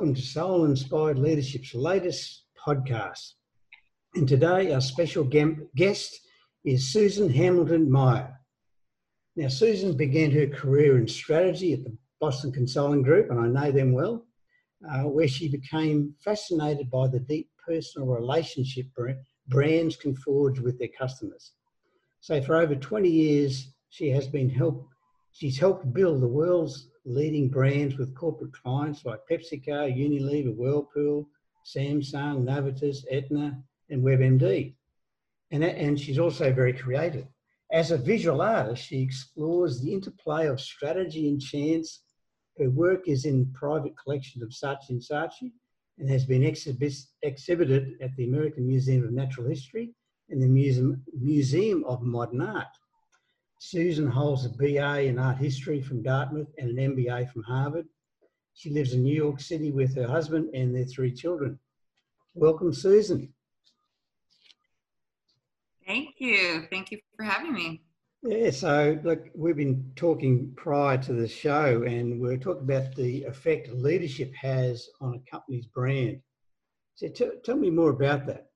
welcome to Soul Inspired Leadership's latest podcast. And today our special guest is Susan Hamilton-Meyer. Now, Susan began her career in strategy at the Boston Consulting Group, and I know them well, where she became fascinated by the deep personal relationship brands can forge with their customers. So for over 20 years, she's helped build the world's leading brands with corporate clients like PepsiCo, Unilever, Whirlpool, Samsung, Novitas, Aetna, and WebMD. And she's also very creative. As a visual artist, she explores the interplay of strategy and chance. Her work is in private collection of Saatchi and Saatchi and has been exhibited at the American Museum of Natural History and the Museum of Modern Art. Susan holds a BA in Art History from Dartmouth and an MBA from Harvard. She lives in New York City with her husband and their 3 children. Welcome, Susan. Thank you. Thank you for having me. Yeah, so look, we've been talking prior to the show and we're talking about the effect leadership has on a company's brand. So tell me more about that.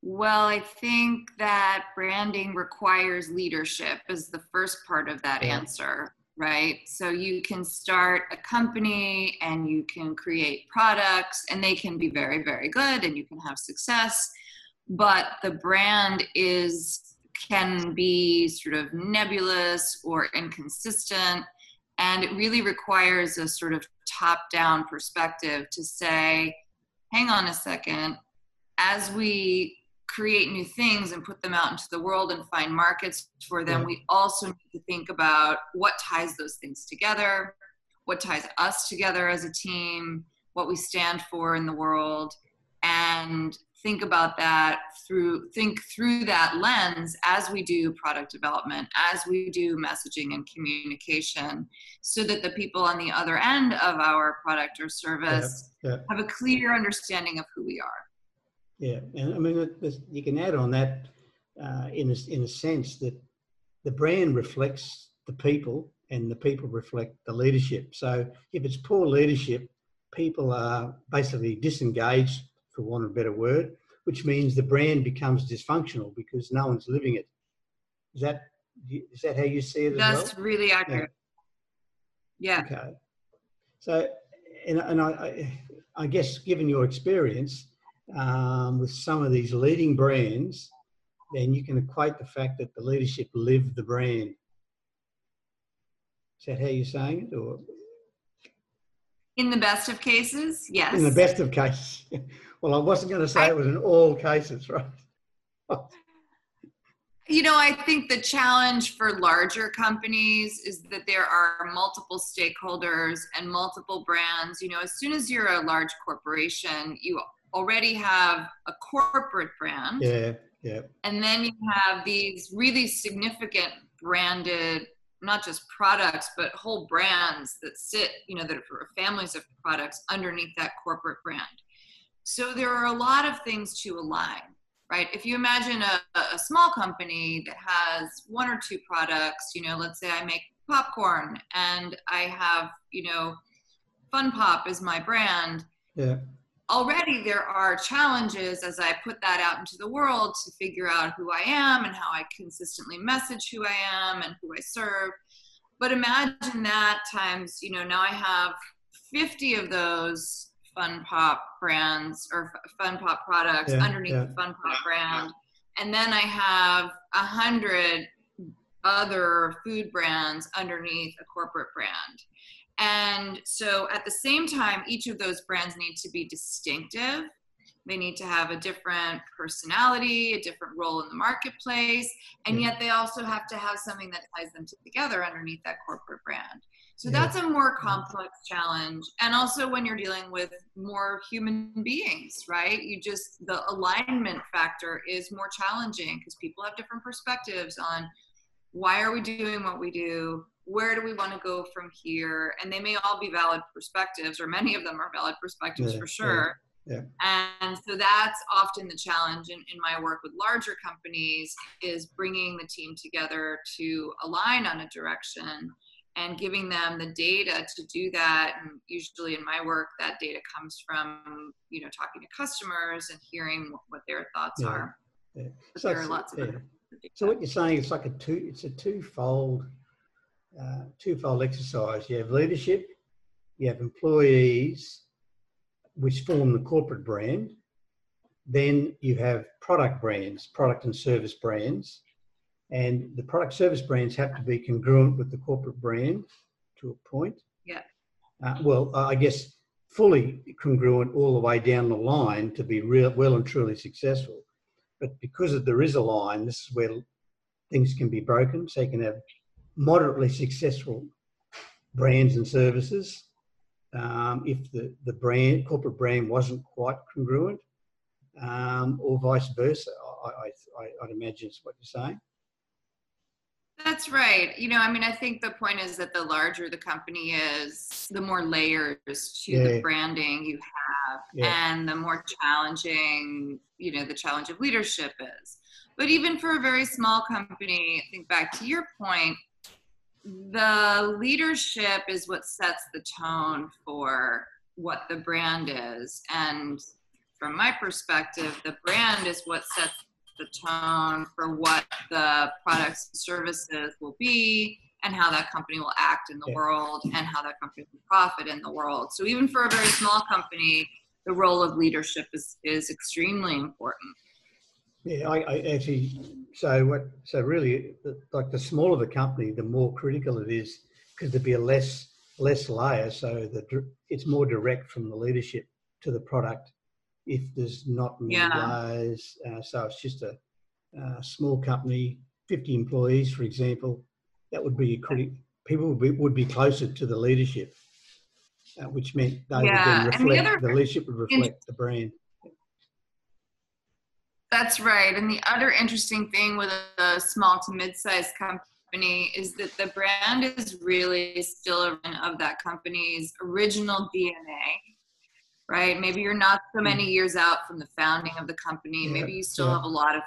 Well, I think that branding requires leadership is the first part of that answer, right? So you can start a company and you can create products and they can be very, very good and you can have success, but the brand can be sort of nebulous or inconsistent, and it really requires a sort of top-down perspective to say, hang on a second, as we create new things and put them out into the world and find markets for them, we also need to think about what ties those things together, what ties us together as a team, what we stand for in the world, and think through that lens as we do product development, as we do messaging and communication, so that the people on the other end of our product or service have a clear understanding of who we are. Yeah, and I mean, you can add on that in a sense that the brand reflects the people and the people reflect the leadership. So if it's poor leadership, people are basically disengaged, for want of a better word, which means the brand becomes dysfunctional because no one's living it. Is that how you see it as well? That's really accurate. Yeah. Okay. So, and I guess given your experience, with some of these leading brands, then you can equate the fact that the leadership lived the brand. Is that how you're saying it? Or in the best of cases, yes. In the best of cases. Well, I wasn't going to say it was in all cases, right? You know, I think the challenge for larger companies is that there are multiple stakeholders and multiple brands. You know, as soon as you're a large corporation, you already have a corporate brand, and then you have these really significant branded, not just products, but whole brands that sit, you know, that are for families of products underneath that corporate brand. So there are a lot of things to align, right? If you imagine a small company that has 1 or 2 products, you know, let's say I make popcorn and I have, you know, Fun Pop is my brand. Yeah. Already there are challenges as I put that out into the world to figure out who I am and how I consistently message who I am and who I serve. But imagine that times, you know, now I have 50 of those Fun Pop brands or Fun Pop products underneath the Fun Pop brand. And then I have 100 other food brands underneath a corporate brand. And so at the same time, each of those brands need to be distinctive. They need to have a different personality, a different role in the marketplace, and yet they also have to have something that ties them together underneath that corporate brand. So that's a more complex challenge. And also when you're dealing with more human beings, right? The alignment factor is more challenging because people have different perspectives on why are we doing what we do? Where do we want to go from here? And they may all be valid perspectives, or many of them are valid perspectives for sure. Yeah. And so that's often the challenge in my work with larger companies is bringing the team together to align on a direction and giving them the data to do that. And usually in my work, that data comes from, you know, talking to customers and hearing what their thoughts are. Yeah. So there are lots of other data. So what you're saying is like a twofold exercise. You have leadership, you have employees, which form the corporate brand. Then you have product brands, product and service brands. And the product service brands have to be congruent with the corporate brand to a point. Yeah. Well, I guess fully congruent all the way down the line to be real, well and truly successful. But because there is a line, this is where things can be broken. So you can have moderately successful brands and services if the brand, corporate brand wasn't quite congruent, or vice versa. I'd imagine is what you're saying. That's right. You know, I mean, I think the point is that the larger the company is, the more layers to the branding you have, and the more challenging, you know, the challenge of leadership is. But even for a very small company, I think back to your point, the leadership is what sets the tone for what the brand is. And from my perspective, the brand is what sets the tone for what the products and services will be and how that company will act in the world and how that company will profit in the world. So even for a very small company, the role of leadership is extremely important. Yeah, I actually, so really, like the smaller the company, the more critical it is, because there'd be a less layer, so that it's more direct from the leadership to the product if there's not many layers. So it's just a small company, 50 employees, for example, that would be critical. People would be closer to the leadership, which meant they would then reflect, the leadership would reflect the brand. That's right. And the other interesting thing with a small to mid-sized company is that the brand is really still of that company's original DNA, right? Maybe you're not so many years out from the founding of the company. Maybe you still have a lot of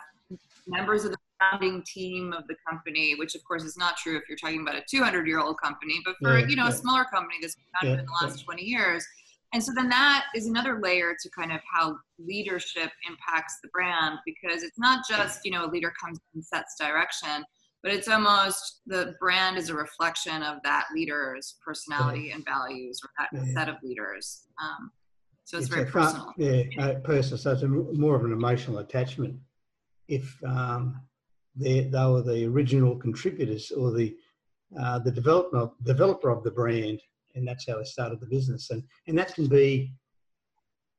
members of the founding team of the company, which of course is not true if you're talking about a 200-year-old company, but for you know, a smaller company that's founded in the last 20 years. And so then that is another layer to kind of how leadership impacts the brand, because it's not just, you know, a leader comes and sets direction, but it's almost the brand is a reflection of that leader's personality and values, or that set of leaders. So it's very personal. Personal. So it's more of an emotional attachment. If they were the original contributors or the developer of the brand, and that's how they started the business. And that can be,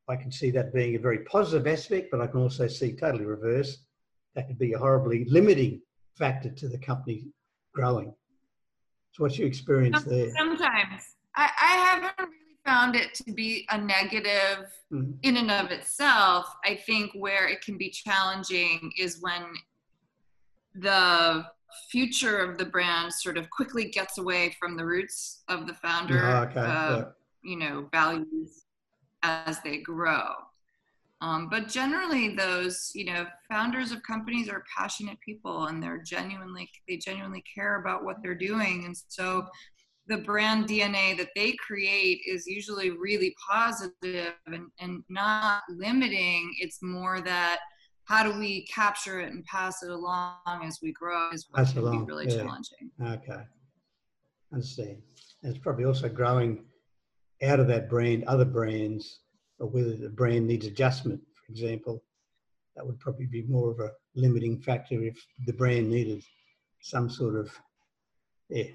I can see that being a very positive aspect, but I can also see totally reverse. That could be a horribly limiting factor to the company growing. So what's your experience there? Sometimes. I haven't really found it to be a negative in and of itself. I think where it can be challenging is when the future of the brand sort of quickly gets away from the roots of the founder, you know, values as they grow. But generally those, you know, founders of companies are passionate people, and they're genuinely care about what they're doing. And so the brand DNA that they create is usually really positive and not limiting. It's more that, how do we capture it and pass it along as we grow is what can be really challenging. Okay. I see. And it's probably also growing out of that brand, other brands, or whether the brand needs adjustment, for example. That would probably be more of a limiting factor if the brand needed some sort of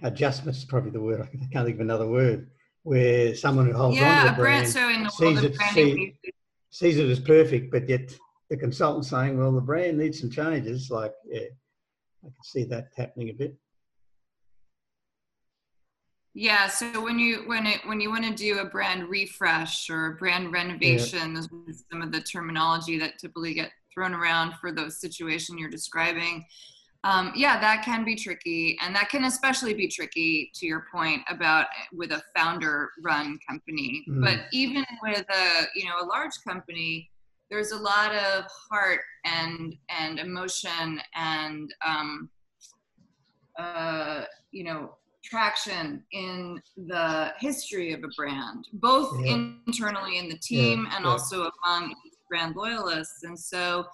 adjustments, probably the word. I can't think of another word, where someone who holds on to the brand, so in the world of branding, sees it as perfect, but yet the consultant saying, well, the brand needs some changes. Like, I can see that happening a bit. Yeah, so when you want to do a brand refresh or a brand renovation, those are some of the terminology that typically get thrown around for those situation you're describing. That can be tricky, and that can especially be tricky, to your point, about with a founder-run company. But even with a large company, there's a lot of heart and emotion and traction in the history of a brand, both internally in the team and also among brand loyalists. And so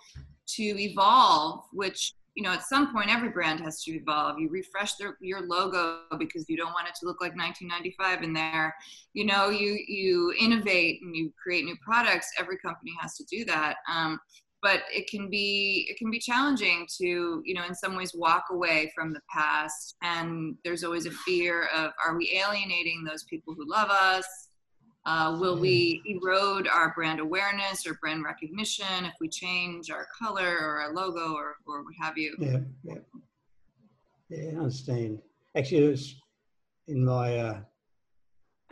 to evolve, which, you know, at some point every brand has to evolve. You refresh your logo because you don't want it to look like 1995 in there. You know, you innovate and you create new products. Every company has to do that. But it can be challenging to, you know, in some ways walk away from the past. And there's always a fear of, are we alienating those people who love us? Will we erode our brand awareness or brand recognition if we change our color or our logo or what have you? Yeah, yeah. Yeah, I understand. Actually, it was in my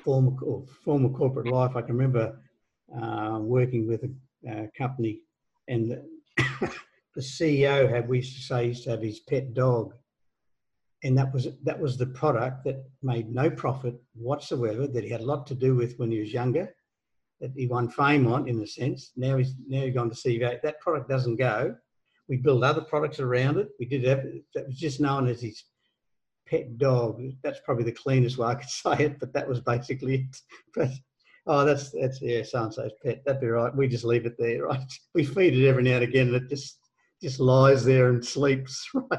former corporate life, I can remember working with a company, and the CEO used to have his pet dog. And that was the product that made no profit whatsoever, that he had a lot to do with when he was younger, that he won fame on, in a sense. Now he's gone to CV. That product doesn't go. We build other products around it. We did that was just known as his pet dog. That's probably the cleanest way I could say it, but that was basically it. Oh, that's so-and-so's pet. That'd be right. We just leave it there, right? We feed it every now and again, and it just lies there and sleeps, right?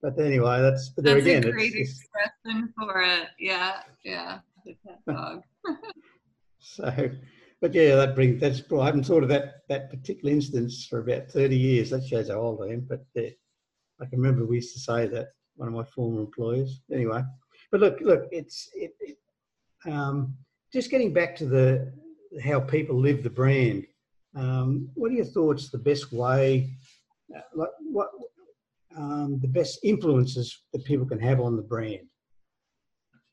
But anyway, that's a great expression for it. Yeah, yeah, the pet dog. So, but yeah, that's I haven't thought of that particular instance for about 30 years. That shows how old I am. But yeah, I can remember we used to say that, one of my former employees. Anyway, but look, it's just getting back to how people live the brand. What are your thoughts? The best way, the best influences that people can have on the brand?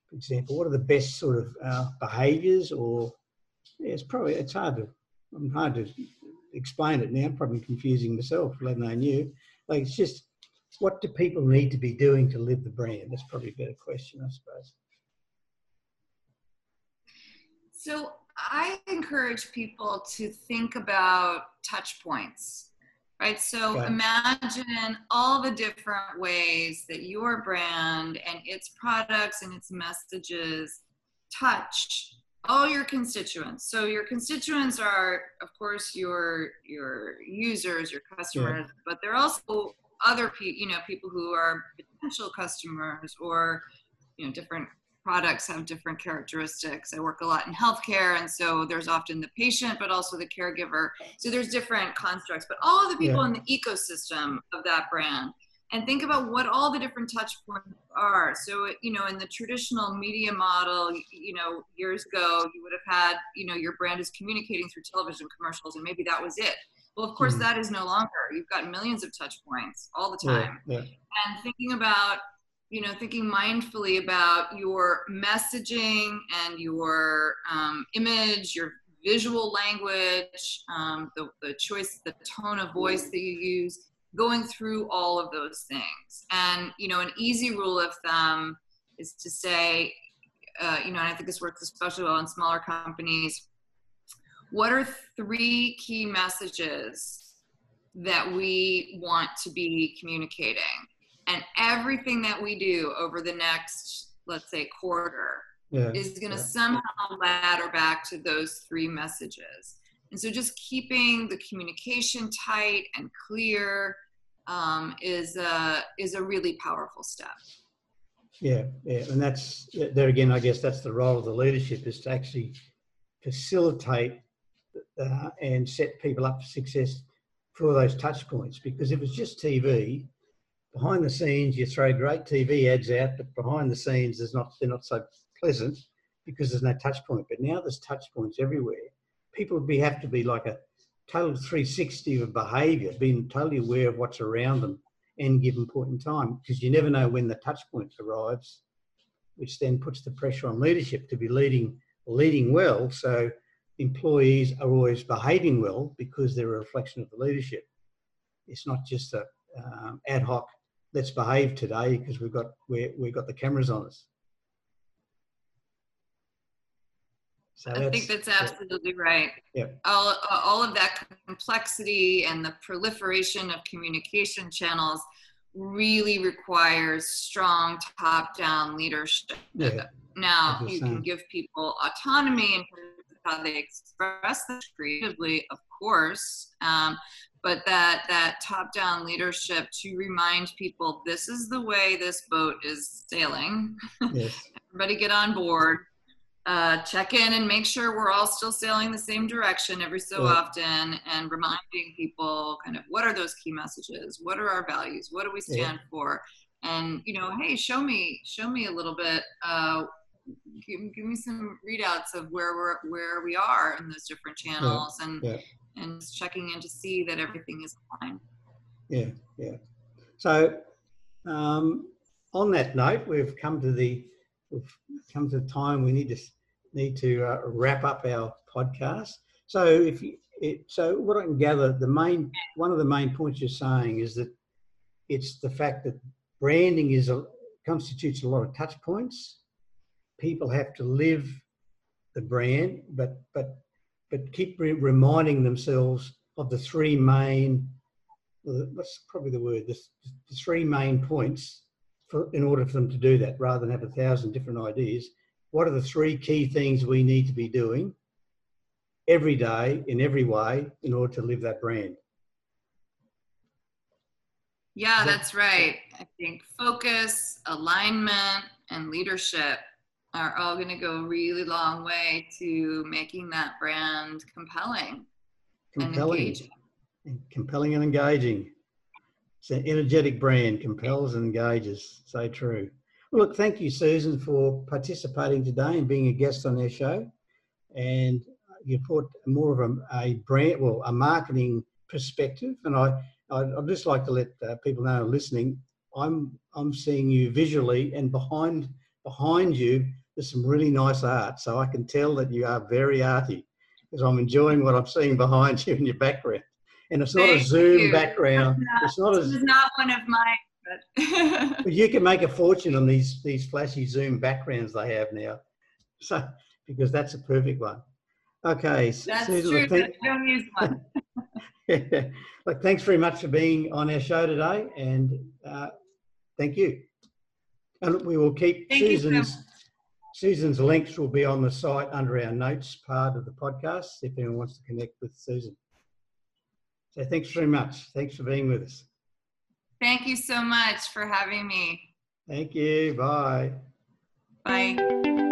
For example, what are the best sort of behaviours? Or it's hard to explain it now. I'm probably confusing myself, let alone you. Like, it's just, what do people need to be doing to live the brand? That's probably a better question, I suppose. So I encourage people to think about touch points. Right, so imagine all the different ways that your brand and its products and its messages touch all your constituents. So your constituents are, of course, your users, your customers, but they're also other people, you know, people who are potential customers, or, you know, different products have different characteristics. I work a lot in healthcare, and so there's often the patient, but also the caregiver. So there's different constructs, but all of the people in the ecosystem of that brand, and think about what all the different touch points are. So, you know, in the traditional media model, you know, years ago, you would have had, you know, your brand is communicating through television commercials, and maybe that was it. Well, of course, that is no longer. You've got millions of touch points all the time. Yeah. Yeah. And thinking mindfully about your messaging and your image, your visual language, the choice, the tone of voice that you use, going through all of those things. And, you know, an easy rule of thumb is to say, you know, and I think this works especially well in smaller companies, what are three key messages that we want to be communicating? And everything that we do over the next, let's say, quarter is going to somehow ladder back to those three messages. And so just keeping the communication tight and clear is a really powerful step. Yeah, yeah. And that's, there again, I guess that's the role of the leadership, is to actually facilitate and set people up for success for those touch points. Because if it's just TV, behind the scenes, you throw great TV ads out, but behind the scenes, they're not so pleasant because there's no touch point. But now there's touch points everywhere. People have to be like a total 360 of behaviour, being totally aware of what's around them and given point in time, because you never know when the touch point arrives, which then puts the pressure on leadership to be leading well. So employees are always behaving well because they're a reflection of the leadership. It's not just a ad hoc, let's behave today because we've got the cameras on us. So I think that's absolutely right. Yeah. All of that complexity and the proliferation of communication channels really requires strong top-down leadership. Yeah, now, you can give people autonomy in terms of how they express this creatively, of course, but that top-down leadership to remind people, this is the way this boat is sailing. Yes. Everybody get on board. Check in and make sure we're all still sailing the same direction every so often, and reminding people kind of what are those key messages, what are our values, what do we stand for, and hey, show me a little bit, give me some readouts of where we are in those different channels, and just checking in to see that everything is aligned. So on that note, we've come to the time we need to wrap up our podcast. So so what I can gather, one of the main points you're saying is that it's the fact that branding constitutes a lot of touch points. People have to live the brand, but keep reminding themselves of the three main, the three main points. In order for them to do that, rather than have 1,000 different ideas, what are the three key things we need to be doing every day in every way in order to live that brand? Yeah, that's right. I think focus, alignment, and leadership are all going to go a really long way to making that brand compelling and engaging. Compelling and engaging. It's an energetic brand, compels and engages. So true. Well, look, thank you, Susan, for participating today and being a guest on our show. And you brought more of a brand, well, a marketing perspective. And I'd just like to let people know listening, I'm seeing you visually, and behind you, there's some really nice art. So I can tell that you are very arty, because I'm enjoying what I'm seeing behind you in your background. And it's not Thank a Zoom you. Background. This is not one of mine. But you can make a fortune on these flashy Zoom backgrounds they have now, so because that's a perfect one. Okay, that's Susan, true. I don't use one. Like, thanks very much for being on our show today, and thank you. And we will keep Susan's links will be on the site under our notes part of the podcast if anyone wants to connect with Susan. So thanks very much. Thanks for being with us. Thank you so much for having me. Thank you. Bye. Bye.